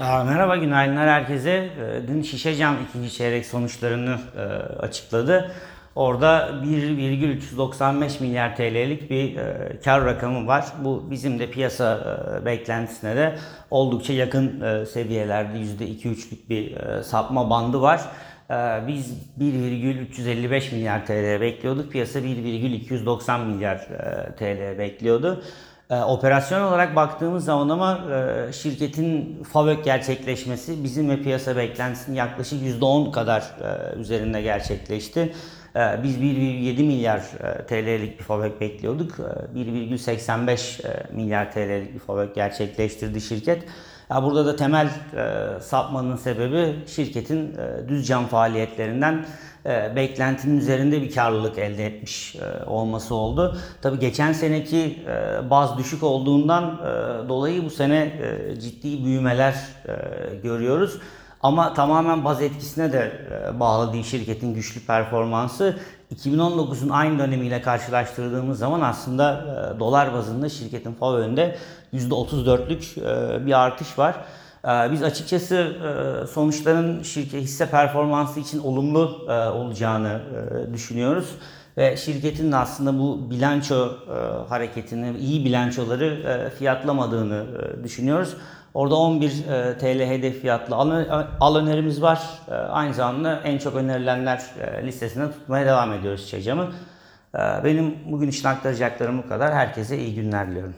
Merhaba, günaydınlar herkese. Dün Şişecam ikinci çeyrek sonuçlarını açıkladı. Orada 1,395 milyar TL'lik bir kar rakamı var. Bu bizim de piyasa beklentisine de oldukça yakın seviyelerde %2-3'lük bir sapma bandı var. Biz 1,355 milyar TL bekliyorduk. Piyasa 1,290 milyar TL bekliyordu. Operasyon olarak baktığımız zaman ama şirketin FAVÖK gerçekleşmesi bizim ve piyasa beklentisinin yaklaşık %10 kadar üzerinde gerçekleşti. Biz 1,7 milyar TL'lik bir FAVÖK bekliyorduk. 1,85 milyar TL'lik bir FAVÖK gerçekleştirdi şirket. Burada da temel sapmanın sebebi şirketin düz cam faaliyetlerinden beklentinin üzerinde bir karlılık elde etmiş olması oldu. Tabii geçen seneki baz düşük olduğundan dolayı bu sene ciddi büyümeler görüyoruz. Ama tamamen baz etkisine de bağlı değil şirketin güçlü performansı. 2019'un aynı dönemiyle karşılaştırdığımız zaman aslında dolar bazında şirketin FAVÖK'ünde %34'lük bir artış var. Biz açıkçası sonuçların şirket hisse performansı için olumlu olacağını düşünüyoruz. Ve şirketin aslında bu bilanço hareketini, iyi bilançoları fiyatlamadığını düşünüyoruz. Orada 11 TL hedef fiyatlı al önerimiz var. Aynı zamanda en çok önerilenler listesinde tutmaya devam ediyoruz Şişecam'ı. Benim bugün için aktaracaklarım bu kadar. Herkese iyi günler diliyorum.